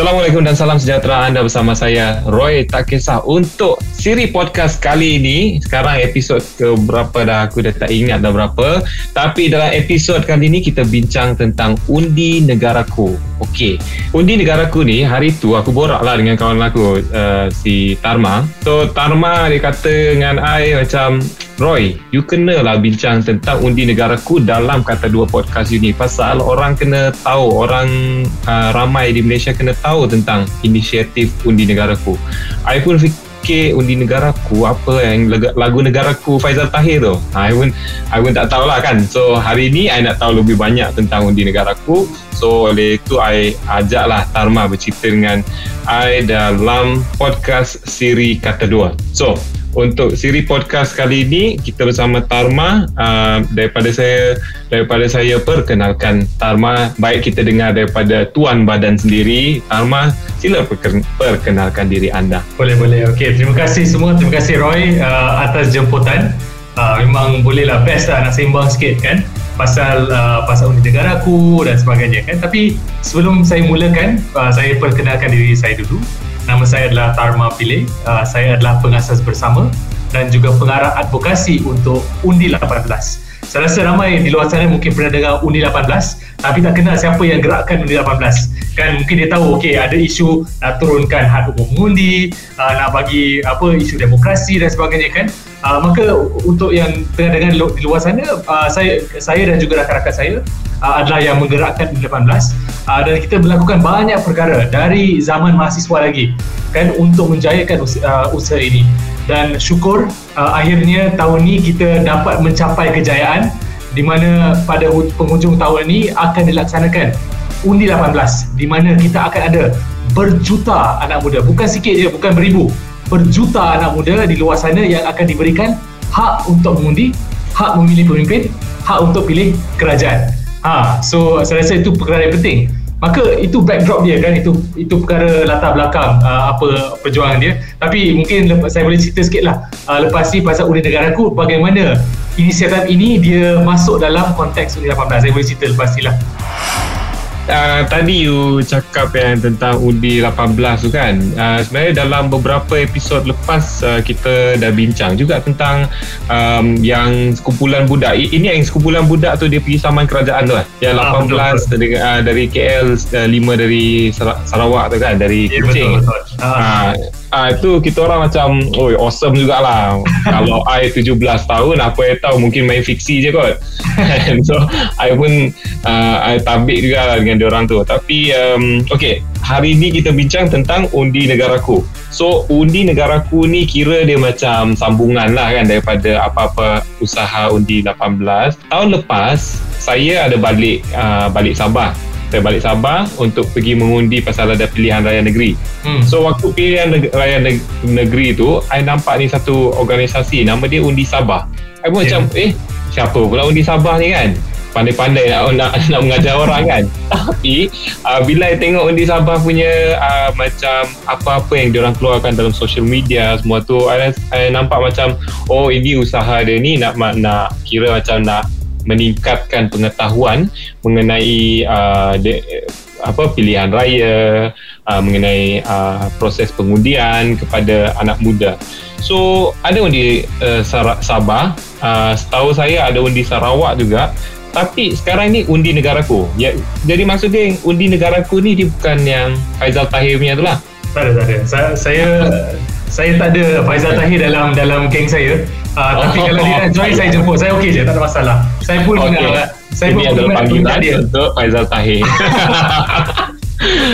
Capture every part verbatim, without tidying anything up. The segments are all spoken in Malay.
Assalamualaikum dan salam sejahtera, anda bersama saya Roy Takkesah untuk siri podcast kali ini. Sekarang episod ke berapa dah, aku dah tak ingat dah berapa. Tapi dalam episod kali ini kita bincang tentang Undi Negaraku. Okey, Undi Negaraku ni hari tu aku borak lah dengan kawan aku uh, si Tharma. So Tharma dia kata dengan I macam, Roy, you kenalah bincang tentang Undi Negaraku dalam kata dua podcast you ni. Pasal orang kena tahu, orang uh, ramai di Malaysia kena tahu tentang inisiatif Undi Negaraku. I pun fikir Undi Negaraku apa, yang lagu Negaraku Faizal Tahir tu. I pun, I pun tak tahulah kan. So hari ni I nak tahu lebih banyak tentang Undi Negaraku. So oleh itu I ajaklah Tharma bercerita dengan I dalam podcast siri kata dua. So untuk siri podcast kali ini kita bersama Tharma. Uh, daripada saya daripada saya perkenalkan Tharma, baik kita dengar daripada tuan badan sendiri. Tharma, sila perkenalkan diri anda. Boleh boleh. Okey, terima kasih semua. Terima kasih Roy uh, atas jemputan. Uh, memang bolehlah, best lah nak sembang sikit kan pasal uh, pasal Undi Negaraku dan sebagainya kan. Tapi sebelum saya mulakan, uh, saya perkenalkan diri saya dulu. Nama saya adalah Tharma Pillai. Uh, saya adalah pengasas bersama dan juga pengarah advokasi untuk Undi lapan belas. Saya rasa ramai di luar sana mungkin pernah dengar Undi lapan belas tapi tak kenal siapa yang gerakkan Undi lapan belas. Kan mungkin dia tahu okey ada isu nak turunkan hak umum mengundi, uh, nak bagi apa isu demokrasi dan sebagainya kan. Uh, maka untuk yang tengah dengar di luar sana, uh, saya saya dan juga rakan-rakan saya uh, adalah yang menggerakkan Undi lapan belas uh, dan kita melakukan banyak perkara dari zaman mahasiswa lagi kan untuk menjayakan usaha, uh, usaha ini. Dan syukur uh, akhirnya tahun ni kita dapat mencapai kejayaan di mana pada penghujung tahun ni akan dilaksanakan Undi lapan belas di mana kita akan ada berjuta anak muda, bukan sikit je, bukan beribu, berjuta anak muda di luar sana yang akan diberikan hak untuk mengundi, hak memilih pemimpin, hak untuk pilih kerajaan. Ha, so saya rasa itu perkara yang penting. Maka itu backdrop dia kan, itu itu perkara latar belakang uh, apa perjuangan dia. Tapi mungkin lepas, saya boleh cerita sikit lah uh, lepas ni pasal Undi Negaraku, bagaimana inisiatif ini dia masuk dalam konteks Undi lapan belas. Saya boleh cerita lepas ni lah. Uh, tadi you cakap yang tentang Undi lapan belas tu kan, uh, sebenarnya dalam beberapa episod lepas uh, kita dah bincang juga tentang um, yang sekumpulan budak ini, yang sekumpulan budak tu dia pergi saman kerajaan tu kan, yang ah, lapan belas betul, betul. Uh, dari K L, uh, lima dari Sarawak tu kan, dari yeah, Kuching. Ah, uh, itu kita orang macam oi awesome jugalah. Kalau I tujuh belas tahun apa yang tahu, mungkin main fiksi je kot. So I pun uh, I tabik juga lah dengan diorang tu. Tapi um, ok, hari ni kita bincang tentang Undi Negaraku. So Undi Negaraku ni kira dia macam sambungan lah kan daripada apa-apa usaha Undi lapan belas. Tahun lepas saya ada balik uh, balik Sabah. Saya balik Sabah untuk pergi mengundi pasal ada pilihan raya negeri. Hmm. So waktu pilihan neg- raya neg- negeri tu, I nampak ni satu organisasi nama dia Undi Sabah. I pun yeah. macam eh siapa pula Undi Sabah ni kan? Pandai-pandai nak, nak, nak mengajar orang kan. Tapi uh, bila I tengok Undi Sabah punya uh, macam apa-apa yang diorang keluarkan dalam social media semua tu, I, I nampak macam oh ini usaha dia ni nak, nak, nak kira macam nak meningkatkan pengetahuan mengenai uh, de, apa pilihan raya, uh, mengenai uh, proses pengundian kepada anak muda. So ada Undi uh, Sabah, uh, setahu saya ada Undi Sarawak juga. Tapi sekarang ni Undi Negaraku. Ya, jadi maksud dia Undi Negaraku ni dia bukan yang Faizal Tahir punya tu lah. Tak ada, tak ada. Saya saya, saya tak ada Faizal Tahir dalam dalam geng saya. Uh, tapi oh, kalau dia nak join saya jemput. Saya okey je, tak ada masalah. Saya pun okay. Mengenal. Saya ini pun adalah panggilan dia untuk Faizal Tahir.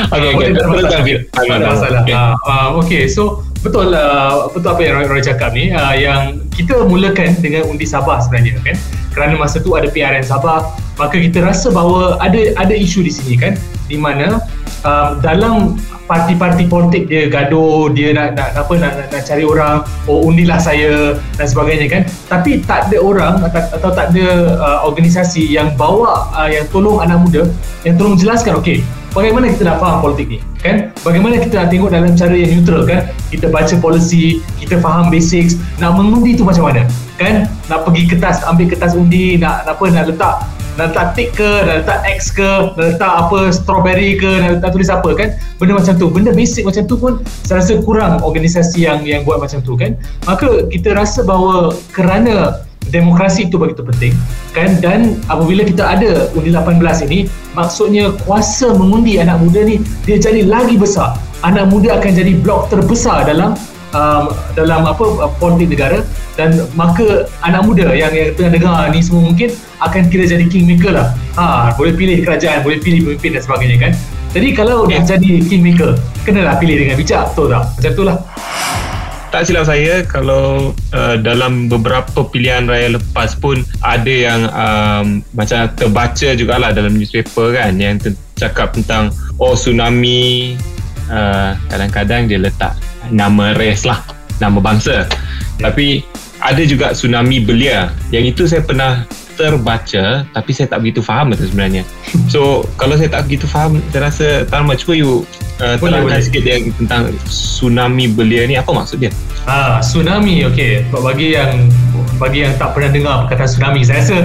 Okey, okey. Teruskan Fir. Tak ada masalah. Okay. Uh, uh, okey, so betul uh, betul apa yang Roy cakap ni, uh, yang kita mulakan dengan Undi Sabah sebenarnya kan. Kerana masa tu ada P R N Sabah, maka kita rasa bahawa ada ada isu di sini kan, di mana uh, dalam parti-parti politik dia gaduh, dia nak nak apa nak, nak, nak cari orang, oh undilah saya dan sebagainya kan. Tapi tak ada orang atau, atau tak ada uh, organisasi yang bawa uh, yang tolong anak muda, yang tolong jelaskan okey bagaimana kita nak faham politik ni kan, bagaimana kita nak tengok dalam cara yang neutral kan, kita baca polisi, kita faham basics, nak mengundi tu macam mana kan, nak pergi kertas, ambil kertas undi, nak, nak apa nak letak nak letak tick ke, nak letak X ke, nak letak apa strawberry ke, nak letak tulis apa kan, benda macam tu, benda basic macam tu pun saya rasa kurang organisasi yang yang buat macam tu kan. Maka kita rasa bahawa kerana demokrasi itu begitu penting kan, dan apabila kita ada Undi lapan belas ini, maksudnya kuasa mengundi anak muda ni dia jadi lagi besar. Anak muda akan jadi blok terbesar dalam um, dalam apa uh, politik negara, dan maka anak muda yang, yang tengah dengar ni semua mungkin akan kira jadi kingmaker lah. Ha, boleh pilih kerajaan, boleh pilih pemimpin dan sebagainya kan. Jadi kalau nak jadi kingmaker, kenalah pilih dengan bijak, betul tak? Macam itulah. Tak silap saya kalau uh, dalam beberapa pilihan raya lepas pun ada yang um, macam terbaca jugalah dalam newspaper kan, yang ter- cakap tentang oh tsunami, uh, kadang-kadang dia letak nama res lah, nama bangsa, yeah. Tapi ada juga tsunami belia, yang itu saya pernah terbaca tapi saya tak begitu faham itu sebenarnya. So kalau saya tak begitu faham, saya rasa Tharma cuba you Uh, terangkan sikit dia tentang tsunami belia ni, apa maksud dia? Ah, tsunami, okey. Bagi yang bagi yang tak pernah dengar perkataan tsunami, saya rasa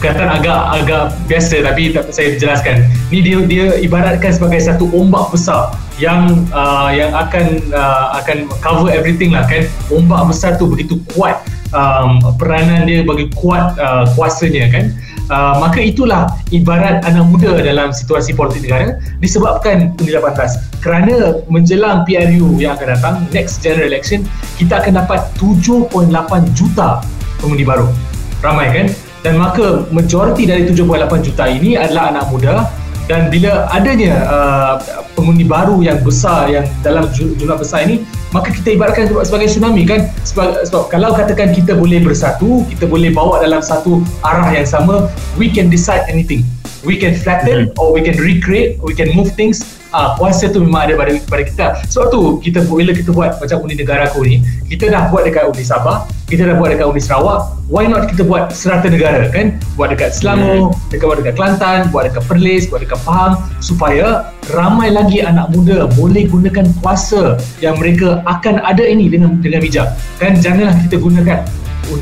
perkataan agak agak biasa tapi tak saya jelaskan. Ni dia dia ibaratkan sebagai satu ombak besar yang uh, yang akan uh, akan cover everything lah kan. Ombak besar tu begitu kuat um, peranan dia bagi kuat uh, kuasanya kan. Uh, maka itulah ibarat anak muda dalam situasi politik negara disebabkan Undi lapan belas, kerana menjelang P R U yang akan datang, next general election, kita akan dapat tujuh perpuluhan lapan juta pengundi baru, ramai kan, dan maka majoriti dari tujuh perpuluhan lapan juta ini adalah anak muda. Dan bila adanya uh, pengundi baru yang besar, yang dalam jumlah besar ini, maka kita ibaratkan sebagai tsunami kan. Sebab, sebab kalau katakan kita boleh bersatu, kita boleh bawa dalam satu arah yang sama, we can decide anything, we can flatten or we can recreate, we can move things. Ah, kuasa tu memang ada pada, pada kita. Sebab tu kita bila kita buat macam Undi Negaraku ni, kita dah buat dekat Undi Sabah, kita dah buat dekat Undi Sarawak, why not kita buat serata negara kan, buat dekat Selangor, dekat buat dekat Kelantan, buat dekat Perlis, buat dekat Pahang, supaya ramai lagi anak muda boleh gunakan kuasa yang mereka akan ada ini dengan dengan bijak kan. Janganlah kita gunakan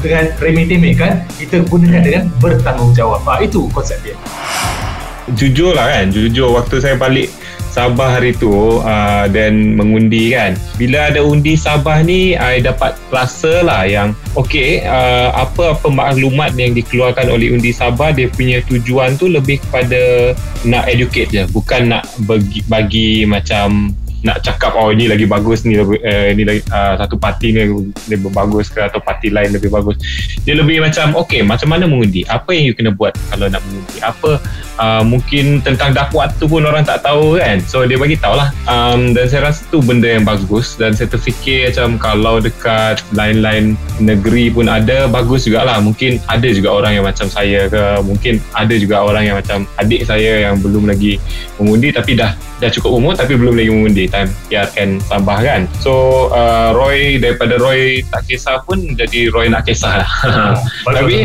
dengan remeh-temeh kan, kita gunakan dengan bertanggungjawab. Ah, itu konsep dia. Jujur lah kan, jujur waktu saya balik Sabah hari tu uh, dan mengundi kan, bila ada Undi Sabah ni, I dapat rasa lah yang okay, uh, apa-apa maklumat yang dikeluarkan oleh Undi Sabah, dia punya tujuan tu lebih kepada nak educate je, bukan nak bagi, bagi macam nak cakap oh ini lagi bagus, ni lebih, uh, ini lagi, uh, satu parti ni lebih bagus ke atau parti lain lebih bagus. Dia lebih macam okay, macam mana mengundi, apa yang you kena buat kalau nak mengundi, apa uh, mungkin tentang dakwah tu pun orang tak tahu kan, so dia bagi tahulah. Um, dan saya rasa tu benda yang bagus, dan saya terfikir macam kalau dekat lain-lain negeri pun ada, bagus jugalah. Mungkin ada juga orang yang macam saya ke, mungkin ada juga orang yang macam adik saya yang belum lagi mengundi tapi dah dah cukup umur tapi belum lagi mengundi time P R N Sabah kan. So uh, Roy, daripada Roy Takkesah pun jadi Roy Takkesah lah. Tapi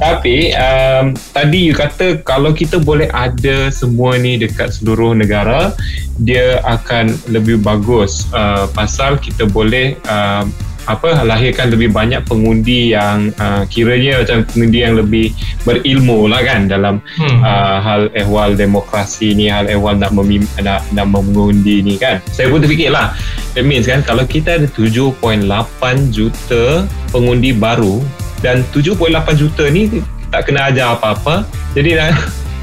tapi um, tadi you kata kalau kita boleh ada semua ni dekat seluruh negara, dia akan lebih bagus, uh, pasal kita boleh uh, apa lahirkan lebih banyak pengundi yang uh, kiranya macam pengundi yang lebih berilmu lah kan dalam hmm. uh, hal ehwal demokrasi ni, hal ehwal nak, memim- nak, nak mengundi ni kan. Saya pun terfikir lah, that means kan kalau kita ada tujuh perpuluhan lapan juta pengundi baru, dan tujuh perpuluhan lapan juta ni tak kena ajar apa-apa, jadi nak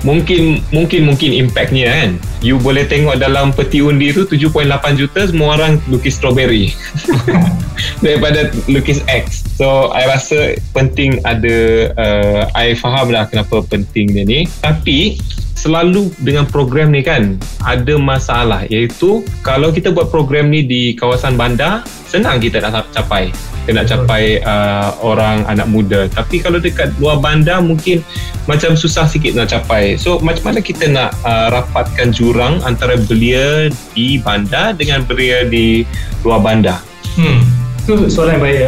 mungkin mungkin mungkin impactnya kan, you boleh tengok dalam peti undi tu tujuh perpuluhan lapan juta semua orang lukis strawberry daripada lukis X. So I rasa penting ada, uh, I faham lah kenapa penting dia ni. Tapi selalu dengan program ni kan ada masalah, iaitu kalau kita buat program ni di kawasan bandar, senang kita nak capai kita nak capai uh, orang anak muda, tapi kalau dekat luar bandar mungkin macam susah sikit nak capai. So macam mana kita nak uh, rapatkan jurang antara belia di bandar dengan belia di luar bandar? Hmm, itu soalan yang baik.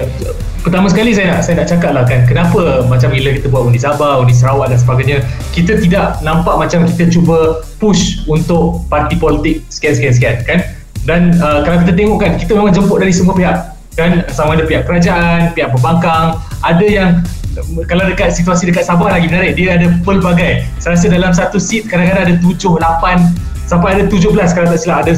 Pertama sekali saya nak saya nak cakap lah kan, kenapa macam bila kita buat Undi Sabah, Undi Sarawak dan sebagainya, kita tidak nampak macam kita cuba push untuk parti politik sekian-sekian kan. Dan uh, kalau kita tengok kan, kita memang jemput dari semua pihak kan, sama ada pihak kerajaan, pihak pembangkang, ada yang kalau dekat situasi dekat Sabah lagi menarik, dia ada pelbagai. Saya rasa dalam satu seat kadang-kadang ada tujuh, lapan sampai ada tujuh belas kalau tak silap, ada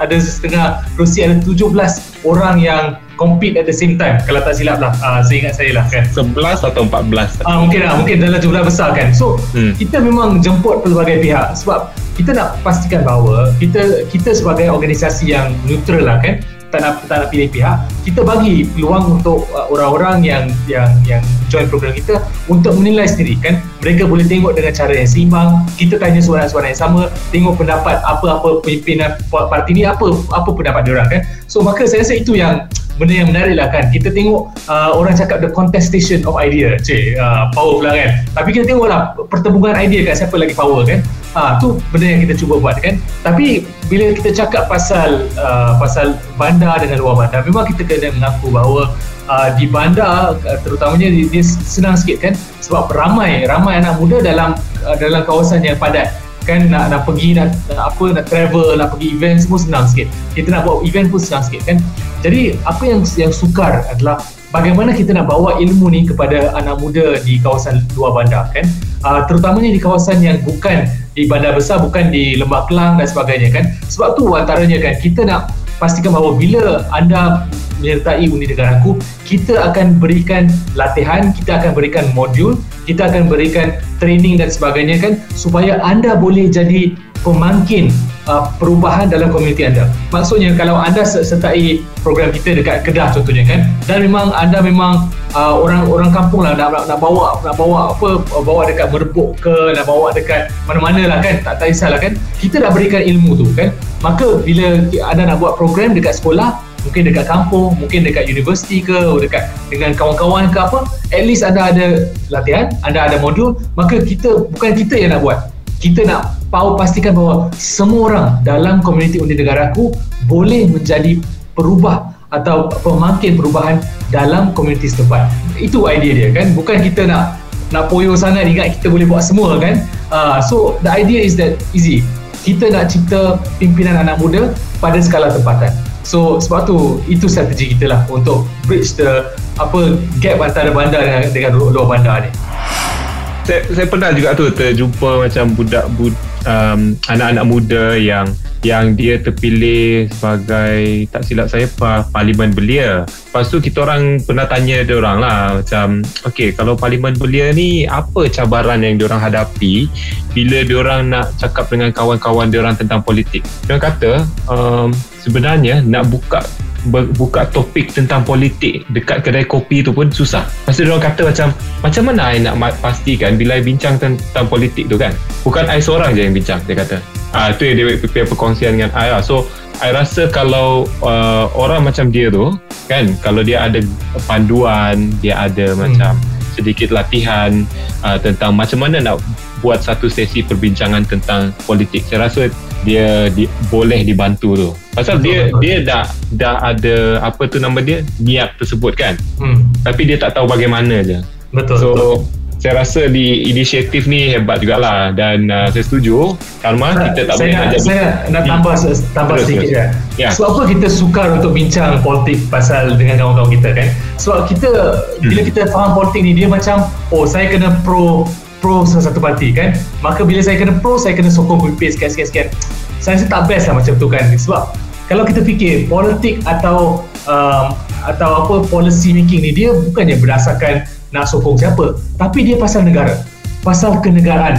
ada setengah Rusia ada tujuh belas orang yang compete at the same time kalau tak silap lah, uh, saya ingat saya lah kan sebelas atau empat belas uh, mungkin lah, mungkin dalam jumlah besar kan. So hmm. kita memang jemput pelbagai pihak sebab kita nak pastikan bahawa kita kita sebagai organisasi yang neutral lah kan, tak nak, tak nak pilih pihak, kita bagi peluang untuk uh, orang-orang yang yang yang join program kita untuk menilai sendiri kan. Mereka boleh tengok dengan cara yang seimbang, kita tanya soalan-soalan yang sama, tengok pendapat apa-apa pimpinan parti ni, apa apa pendapat diorang kan. So maka saya rasa itu yang benda yang menarik lah kan. Kita tengok uh, orang cakap the contestation of idea, cik uh, power pula kan, tapi kita tengoklah pertembungan idea kat siapa lagi power kan. Ha, tu benda yang kita cuba buat kan. Tapi bila kita cakap pasal uh, pasal bandar dengan luar bandar, memang kita kena mengaku bahawa uh, di bandar terutamanya dia, dia senang sikit kan, sebab ramai ramai anak muda dalam uh, dalam kawasan yang padat kan, nak nak pergi nak, nak apa nak travel, nak pergi event semua senang sikit. Kita nak buat event pun senang sikit kan. Jadi apa yang yang sukar adalah bagaimana kita nak bawa ilmu ni kepada anak muda di kawasan luar bandar kan, uh, terutamanya di kawasan yang bukan di bandar besar, bukan di Lembah Kelang dan sebagainya kan. Sebab tu antaranya kan, kita nak pastikan bahawa bila anda menyertai Undi Negaraku, kita akan berikan latihan, kita akan berikan modul, kita akan berikan training dan sebagainya kan, supaya anda boleh jadi pemangkin uh, perubahan dalam komuniti anda. Maksudnya kalau anda sertai program kita dekat Kedah contohnya kan, dan memang anda memang uh, orang orang kampung lah, nak, nak, nak bawa nak bawa apa bawa dekat Merbuk ke, nak bawa dekat mana-mana lah kan, tak kisahlah kan, kita dah berikan ilmu tu kan. Maka bila anda nak buat program dekat sekolah, mungkin dekat kampung, mungkin dekat universiti ke, dekat dengan kawan-kawan ke apa, at least anda ada latihan, anda ada modul, maka kita, bukan kita yang nak buat, kita nak pastikan bahawa semua orang dalam komuniti Undi Negaraku boleh menjadi perubah atau pemangkin perubahan dalam komuniti setempat. Itu idea dia kan, bukan kita nak nak poyo sangat ingat kita boleh buat semua kan. Uh, so the idea is that easy, kita nak cipta pimpinan anak muda pada skala tempatan. So sebab tu itu strategi kita lah untuk bridge the apa gap antara bandar dengan, dengan luar bandar ni. Saya, saya pernah juga tu terjumpa macam budak bud, um, anak-anak muda yang yang dia terpilih sebagai, tak silap saya, Parlimen Belia. Lepas tu kita orang pernah tanya dia orang lah macam, okay, kalau Parlimen Belia ni apa cabaran yang dia orang hadapi bila dia orang nak cakap dengan kawan-kawan dia orang tentang politik? Dia orang kata um, sebenarnya nak buka buka topik tentang politik dekat kedai kopi tu pun susah. Maksud dia orang kata macam macam mana I nak pastikan bila I bincang tentang politik tu kan, bukan I seorang je yang bincang, dia kata. Ah, tu yang dia punya perkongsian dengan I lah. So I rasa kalau uh, orang macam dia tu kan, kalau dia ada panduan, dia ada hmm. macam sedikit latihan uh, tentang macam mana nak buat satu sesi perbincangan tentang politik, saya rasa dia, dia boleh dibantu tu. Pasal betul, dia betul. dia dah dah ada apa tu nama dia, niat tersebut kan, hmm. tapi dia tak tahu bagaimana je. Betul. So betul. Saya rasa di inisiatif ni hebat jugalah dan uh, saya setuju Tharma, nah, kita tak boleh nak jadi. Saya nak tambah, tambah terus, sedikit terus. Kan. Yeah. Sebab apa kita sukar untuk bincang politik pasal dengan kawan-kawan kita kan. Sebab kita hmm. bila kita faham politik ni, dia macam oh saya kena pro pro satu parti kan. Maka bila saya kena pro, saya kena sokong pemimpin sekian-sekian. Saya rasa tak best lah macam tu kan. Sebab kalau kita fikir politik atau um, atau apa policy making ni, dia bukannya berdasarkan nak sokong siapa, tapi dia pasal negara, pasal kenegaraan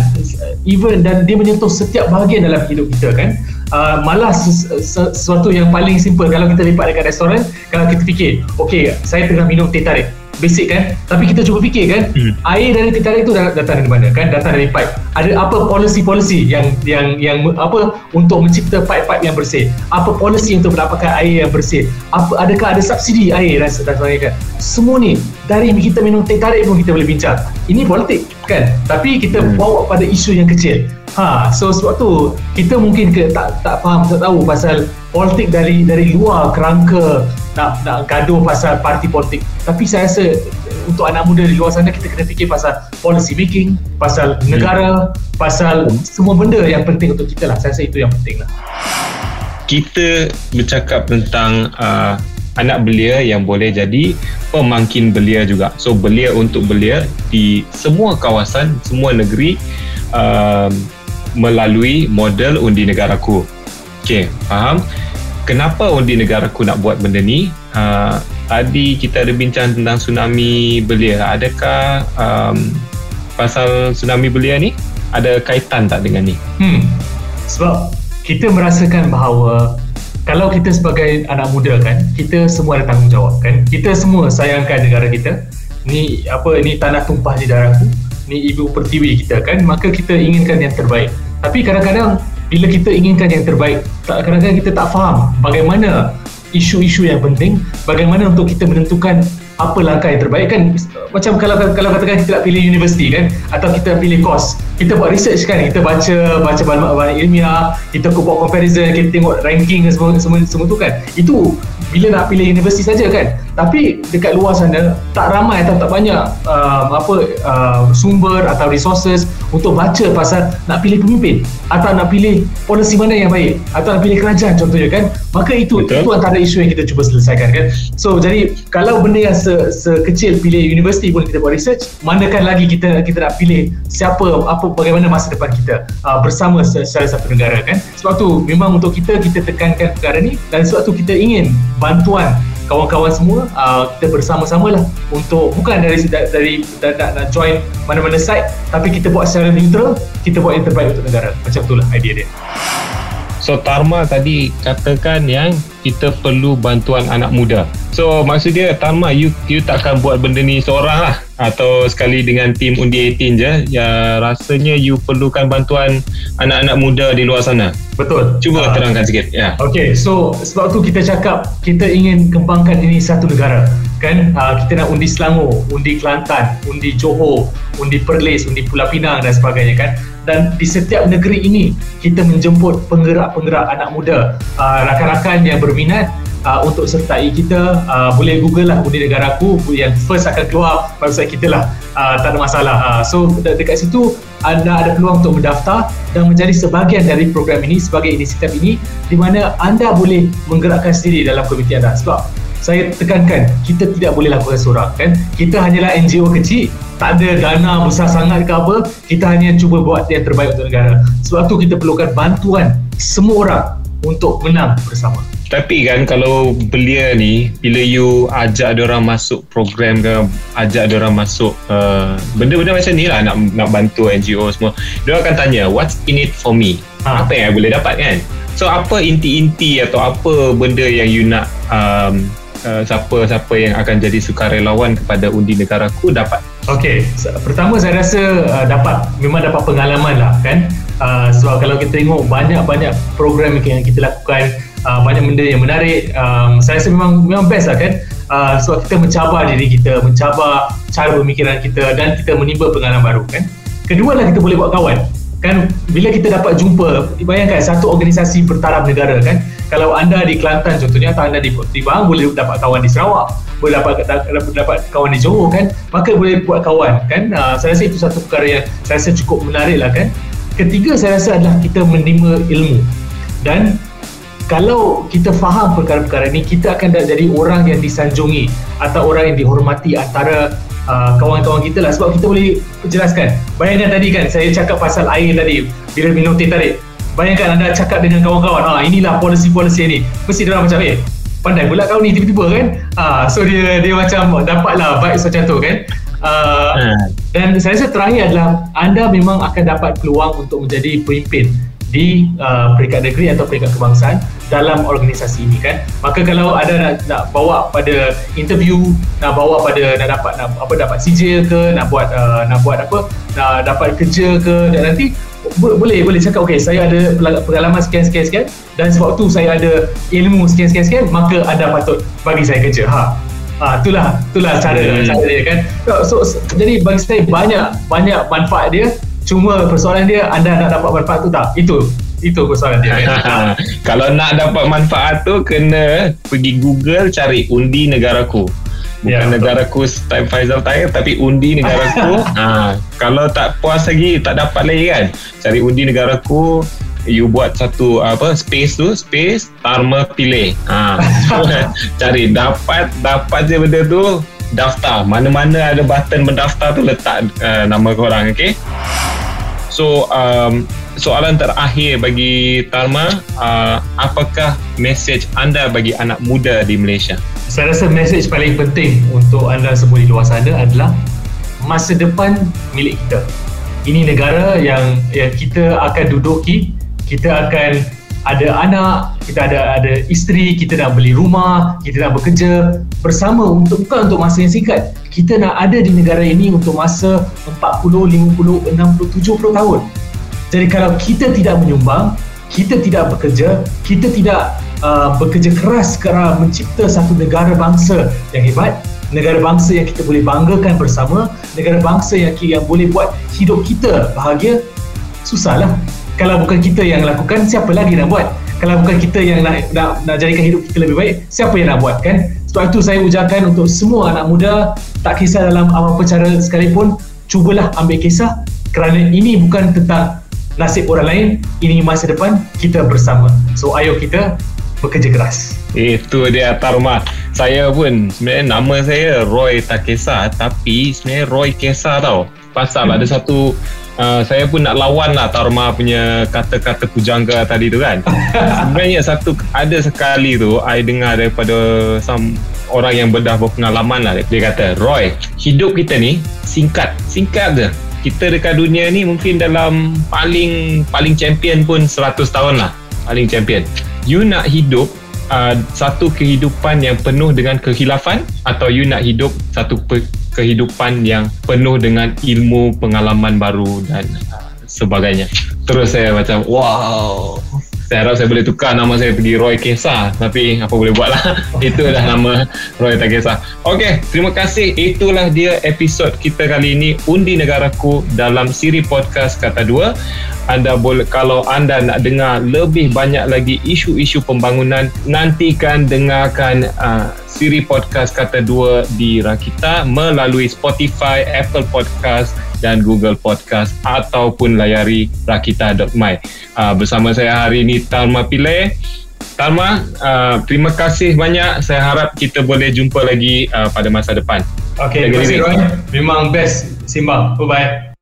even, dan dia menyentuh setiap bahagian dalam hidup kita kan. Uh, malah sesuatu yang paling simple, kalau kita lipat dekat restoran, kalau kita fikir ok saya tengah minum teh tarik, basic kan, tapi kita cuba fikir kan, hmm. air dari teh tarik tu datang dari mana kan, datang dari pipe, ada apa polisi-polisi yang yang yang apa untuk mencipta pipe-pipe yang bersih, apa polisi untuk mendapatkan air yang bersih, apa, adakah ada subsidi air dan sebagainya kan. Semua ni dari kita minum teh tarik pun kita boleh bincang, ini politik kan, tapi kita hmm. bawa pada isu yang kecil. Ha, so sebab tu kita mungkin ke, tak tak faham, tak tahu pasal politik dari dari luar kerangka nak nak gaduh pasal parti politik. Tapi saya rasa untuk anak muda di luar sana, kita kena fikir pasal policy making, pasal negara, hmm. pasal semua benda yang penting untuk kita lah. Saya rasa itu yang penting lah. Kita bercakap tentang uh, anak belia yang boleh jadi pemangkin belia juga. So belia untuk belia di semua kawasan, semua negeri uh, melalui model Undi Negaraku. Okey, faham? Kenapa Undi Negaraku nak buat benda ni? Uh, tadi kita ada bincang tentang tsunami belia. Adakah um, pasal tsunami belia ni ada kaitan tak dengan ni? Hmm. Sebab kita merasakan bahawa kalau kita sebagai anak muda kan, kita semua ada tanggungjawab kan. Kita semua sayangkan negara kita. Ni apa ni, tanah tumpah di darahku. Ni ibu pertiwi kita kan. Maka kita inginkan yang terbaik. Tapi kadang-kadang bila kita inginkan yang terbaik, tak, kadang-kadang kita tak faham bagaimana isu-isu yang penting, bagaimana untuk kita menentukan apa langkah yang terbaik kan. Macam kalau kalau katakan kita nak pilih universiti kan, atau kita pilih course, kita buat research kan, kita baca baca maklumat ilmiah, kita buat comparison, kita tengok ranking dan semua, semua, semua tu kan. Itu bila nak pilih universiti saja kan. Tapi dekat luar sana tak ramai atau tak banyak um, apa uh, sumber atau resources untuk baca pasal nak pilih pemimpin, atau nak pilih polisi mana yang baik, atau nak pilih kerajaan contohnya kan. Maka itu Betul. itu antara isu yang kita cuba selesaikan kan. So jadi kalau benda yang se, sekecil pilih universiti pun kita buat research, manakah lagi kita kita nak pilih siapa, apa, bagaimana masa depan kita uh, bersama secara satu negara kan. Sebab tu memang untuk kita kita tekankan perkara ni, dan sebab tu kita ingin bantuan kawan-kawan semua, uh, kita bersama-samalah untuk bukan dari dari nak join mana-mana side, tapi kita buat secara neutral, kita buat yang terbaik untuk negara. Macam itulah idea dia. So Tharma tadi katakan yang kita perlu bantuan anak muda. So maksud dia Tharma, you, you takkan buat benda ni seorang lah, atau sekali dengan tim Undi lapan belas je. Ya, rasanya you perlukan bantuan anak-anak muda di luar sana. Betul. Cuba uh, terangkan sikit. Ya. Okay, so sebab tu kita cakap kita ingin kembangkan ini satu negara kan. Uh, kita nak undi Selangor, undi Kelantan, undi Johor, undi Perlis, undi Pulau Pinang dan sebagainya kan. Dan di setiap negeri ini kita menjemput penggerak-penggerak anak muda, uh, rakan-rakan yang berminat uh, untuk sertai kita. Uh, boleh google lah Undi Negaraku, yang first akan keluar website kita lah, uh, tak ada masalah. Uh, so de- dekat situ anda ada peluang untuk mendaftar dan menjadi sebahagian dari program ini, sebagai inisiatif ini, di mana anda boleh menggerakkan sendiri dalam komiti anda. Sebab saya tekankan, kita tidak boleh lakukan seorang kan. Kita hanyalah N G O kecil, tak ada dana besar sangat ke apa, kita hanya cuba buat yang terbaik untuk negara. Sebab tu kita perlukan bantuan semua orang untuk menang bersama. Tapi kan kalau belia ni, bila you ajak diorang masuk program ke, ajak diorang masuk uh, benda-benda macam ni lah, nak, nak bantu N G O semua, diorang akan tanya, what's in it for me? Ha. Apa yang I boleh dapat kan? So apa inti-inti atau apa benda yang you nak um, Uh, siapa-siapa yang akan jadi sukarelawan kepada Undi Negaraku dapat? Okey, so, pertama saya rasa uh, dapat, memang dapat pengalaman lah kan. Uh, sebab kalau kita tengok banyak-banyak program yang kita lakukan, uh, banyak benda yang menarik, um, saya rasa memang, memang best lah kan. Uh, sebab kita mencabar diri kita, mencabar cara pemikiran kita, dan kita menimba pengalaman baru kan. Kedua lah, kita boleh buat kawan kan. Bila kita dapat jumpa, bayangkan satu organisasi bertaraf negara kan. Kalau anda di Kelantan contohnya, atau anda di Pahang, boleh dapat kawan di Sarawak, boleh dapat, dapat kawan di Johor kan. Maka boleh buat kawan kan. Uh, saya rasa itu satu perkara yang saya rasa cukup menarik lah kan. Ketiga saya rasa adalah kita menerima ilmu, dan kalau kita faham perkara-perkara ni, kita akan jadi orang yang disanjungi atau orang yang dihormati antara Uh, kawan-kawan kita lah. Sebab kita boleh jelaskan, bayangkan tadi kan saya cakap pasal air tadi, bila minum teh tarik, bayangkan anda cakap dengan kawan-kawan, ha, inilah polisi-polisi ni, mesti diorang macam, eh pandai pula kau ni tiba-tiba kan. uh, so dia dia macam dapatlah vibes macam tu kan. uh, hmm. Dan saya rasa terakhir adalah anda memang akan dapat peluang untuk menjadi pemimpin di uh, peringkat negeri atau peringkat kebangsaan dalam organisasi ini kan. Maka kalau ada nak, nak bawa pada interview, nak bawa pada nak dapat nak apa dapat sijil ke, nak buat uh, nak buat apa, nak dapat kerja ke, dan nanti boleh boleh cakap, okey saya ada pengalaman sekian-sekian-sekian dan sebab tu saya ada ilmu sekian-sekian-sekian, maka anda patut bagi saya kerja. Ha. Ah, itulah itulah cara hmm. cara dia kan. So, so jadi bagi saya banyak banyak manfaat dia. Cuma persoalan dia, anda nak dapat manfaat tu tak? Itu itu persoalan dia. Ya? Kalau nak dapat manfaat tu, kena pergi Google cari Undi Negaraku. Bukan ya, Negaraku type Faizal Tahir, tapi Undi Negaraku. Ha, kalau tak puas lagi, tak dapat lagi kan, cari Undi Negaraku. you buat satu apa space tu, space Tharma Pillai. Ha, cari dapat dapat je benda tu, daftar. Mana-mana ada button mendaftar tu letak uh, nama korang, okey. So um, soalan terakhir bagi Tharma, uh, apakah mesej anda bagi anak muda di Malaysia? Saya rasa mesej paling penting untuk anda semua di luar sana adalah masa depan milik kita. Ini negara yang, yang kita akan duduki, kita akan ada anak, kita ada ada isteri, kita nak beli rumah, kita nak bekerja bersama untuk bukan untuk masa yang singkat. Kita nak ada di negara ini untuk masa empat puluh, lima puluh, enam puluh, tujuh puluh tahun. Jadi kalau kita tidak menyumbang, kita tidak bekerja, kita tidak uh, bekerja keras kerana mencipta satu negara bangsa yang hebat, negara bangsa yang kita boleh banggakan bersama, negara bangsa yang, yang boleh buat hidup kita bahagia, susahlah. Kalau bukan kita yang lakukan, siapa lagi nak buat? Kalau bukan kita yang nak, nak, nak jadikan hidup kita lebih baik, siapa yang nak buat, kan? Sebab itu saya ujarkan untuk semua anak muda, tak kisah dalam apa cara sekalipun, cubalah ambil kisah, kerana ini bukan tentang nasib orang lain, ini masa depan kita bersama. So ayo kita bekerja keras. Itu dia Tharma. Saya pun sebenarnya nama saya Roy Takkesah, tapi sebenarnya Roy Kesah tau. Pasal hmm. ada satu Uh, saya pun nak lawan lah Tharma punya kata-kata pujangga tadi tu kan. Sebenarnya satu ada sekali tu I dengar daripada some, orang yang dah berpengalaman lah. Dia kata, Roy, hidup kita ni singkat, singkat je. Kita dekat dunia ni mungkin dalam paling paling champion pun seratus tahun lah, paling champion. You nak hidup uh, satu kehidupan yang penuh dengan kehilafan, atau you nak hidup satu pe- kehidupan yang penuh dengan ilmu, pengalaman baru dan uh, sebagainya. Terus saya macam wow, saya harap saya boleh tukar nama saya pergi Roy Kesah, tapi apa boleh buat lah. Itulah nama Roy Takkesah. Okey, terima kasih. Itulah dia episod kita kali ini, Undi Negaraku, dalam siri podcast Kata Dua. Anda boleh, kalau anda nak dengar lebih banyak lagi isu-isu pembangunan, nantikan dengarkan uh, siri podcast Kata Dua di Rakita melalui Spotify, Apple Podcast dan Google Podcast, ataupun layari rakita dot my. Uh, bersama saya hari ini Tharma Pillai. Tharma, uh, terima kasih banyak. Saya harap kita boleh jumpa lagi uh, pada masa depan. Okey, terima kasih Roy. Memang best simbang. Bye-bye.